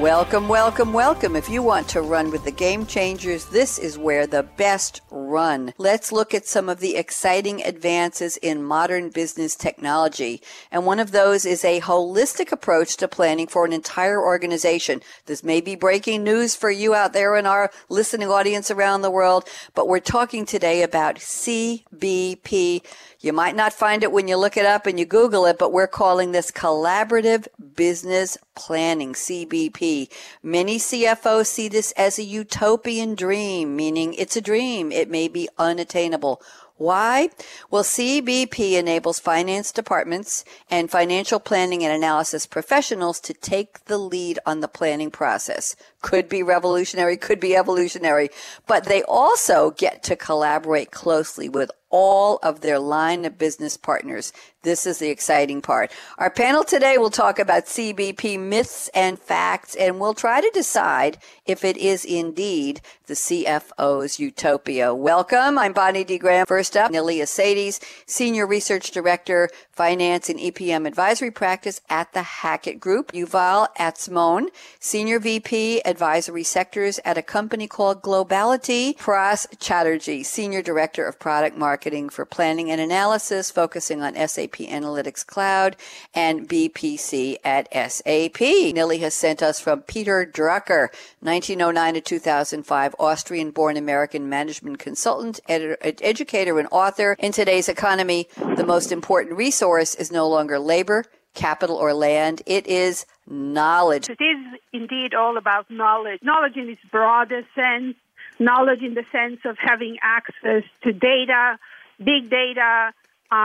Welcome, welcome, welcome. If you want to run with the game changers, this is where the best run. Let's look at some of the exciting advances in modern business technology. And one of those is a holistic approach to planning for an entire organization. This may be breaking news for you out there in our listening audience around the world, but we're talking today about CBP. You might not find it when you look it up and you Google it, but we're calling this collaborative business planning, CBP. Many CFOs see this as a utopian dream, meaning it's a dream. It may be unattainable. Why? Well, CBP enables finance departments and financial planning and analysis professionals to take the lead on the planning process. Could be revolutionary, could be evolutionary, but they also get to collaborate closely with all of their line of business partners. This is the exciting part. Our panel today will talk about CBP myths and facts, and we'll try to decide if it is indeed the CFO's utopia. Welcome. I'm Bonnie D. Graham. First up, Nilly Essaides, Senior Research Director, Finance and EPM Advisory Practice at the Hackett Group. Yuval Atzmon, Senior VP, Advisory Sectors at a company called Globality. Pras Chatterjee, Senior Director of Product Marketing for Planning and Analysis, focusing on SAP Analytics Cloud and BPC at SAP. Nilly has sent us from Peter Drucker, 1909 to 2005, Austrian-born American management consultant, educator, and author. In today's economy, the most important resource is no longer labor, capital, or land. It is knowledge. It is indeed all about knowledge. Knowledge in its broader sense, knowledge in the sense of having access to data, big data,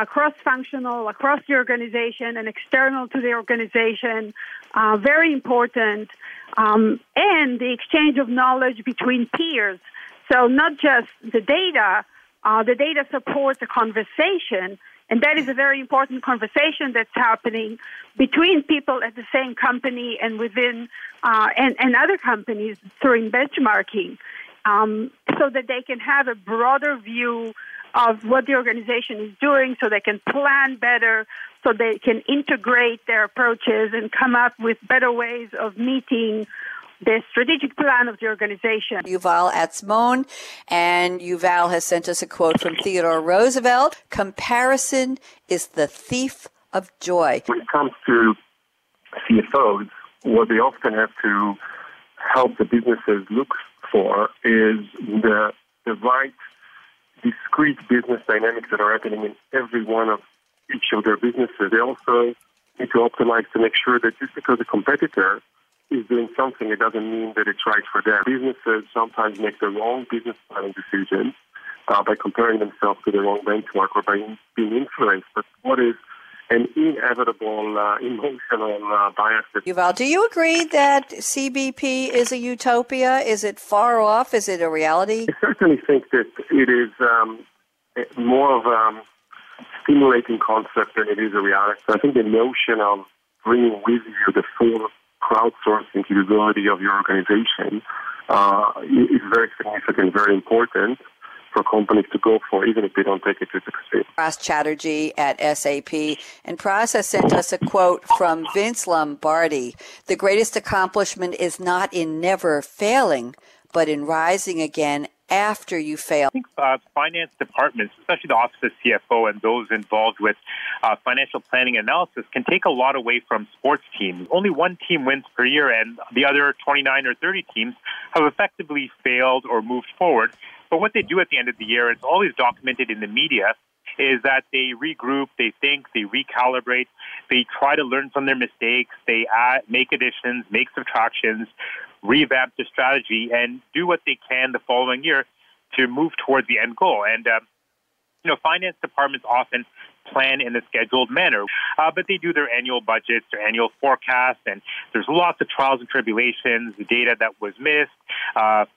cross-functional, across the organization and external to the organization, very important, and the exchange of knowledge between peers. So not just the data supports a conversation, and that is a very important conversation that's happening between people at the same company and within and other companies through benchmarking, so that they can have a broader view of what the organization is doing, so they can plan better, so they can integrate their approaches and come up with better ways of meeting the strategic plan of the organization. Yuval Atzmon, and Yuval has sent us a quote from Theodore Roosevelt. Comparison is the thief of joy. When it comes to CFOs, what they often have to help the businesses look for is the right discrete business dynamics that are happening in every one of each of their businesses. They also need to optimize to make sure that just because a competitor is doing something, it doesn't mean that it's right for them. Businesses sometimes make the wrong business planning decisions by comparing themselves to the wrong benchmark or by being influenced. But what is an inevitable emotional bias? Yuval, do you agree that CBP is a utopia? Is it far off? Is it a reality? I certainly think that it is more of a stimulating concept than it is a reality. So I think the notion of bringing with you the full crowdsourcing capability of your organization is very significant, very important for companies to go for, even if they don't take it to success. Pras Chatterjee at SAP, and Pras has sent us a quote from Vince Lombardi. The greatest accomplishment is not in never failing, but in rising again after you fail. I think finance departments, especially the Office of CFO and those involved with financial planning analysis, can take a lot away from sports teams. Only one team wins per year, and the other 29 or 30 teams have effectively failed or moved forward. But what they do at the end of the year, it's always documented in the media, is that they regroup, they think, they recalibrate, they try to learn from their mistakes, they make additions, make subtractions, revamp the strategy, and do what they can the following year to move towards the end goal. And, finance departments often plan in a scheduled manner, but they do their annual budgets, their annual forecasts, and there's lots of trials and tribulations, data that was missed,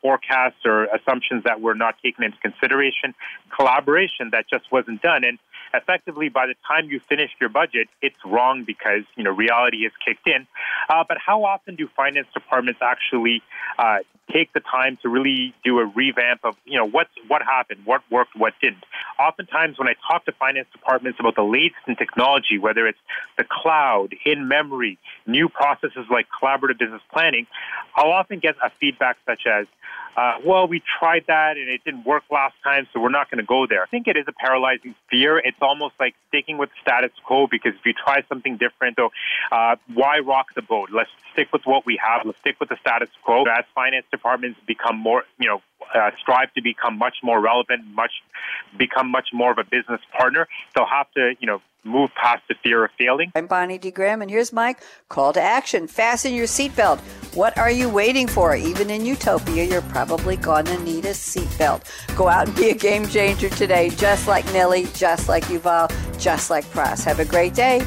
forecasts or assumptions that were not taken into consideration, collaboration that just wasn't done. And effectively by the time you finished your budget, it's wrong because, you know, reality has kicked in. But how often do finance departments actually take the time to really do a revamp of, you know, what happened, what worked, what didn't? Oftentimes when I talk to finance departments about the latest in technology, whether it's the cloud, in-memory, new processes like collaborative business planning, I'll often get a feedback such as, well, we tried that and it didn't work last time, so we're not going to go there. I think it is a paralyzing fear. It's almost like sticking with status quo because if you try something different, so, why rock the boat? Let's stick with what we have. Let's stick with the status quo. As finance departments become more, you know, strive to become much more relevant, become much more of a business partner, they'll have to, you know, move past the fear of failing. I'm Bonnie D. Graham, and here's my call to action. Fasten your seatbelt. What are you waiting for? Even in utopia, you're probably going to need a seatbelt. Go out and be a game changer today, just like Nilly, just like Yuval, just like Pras. Have a great day.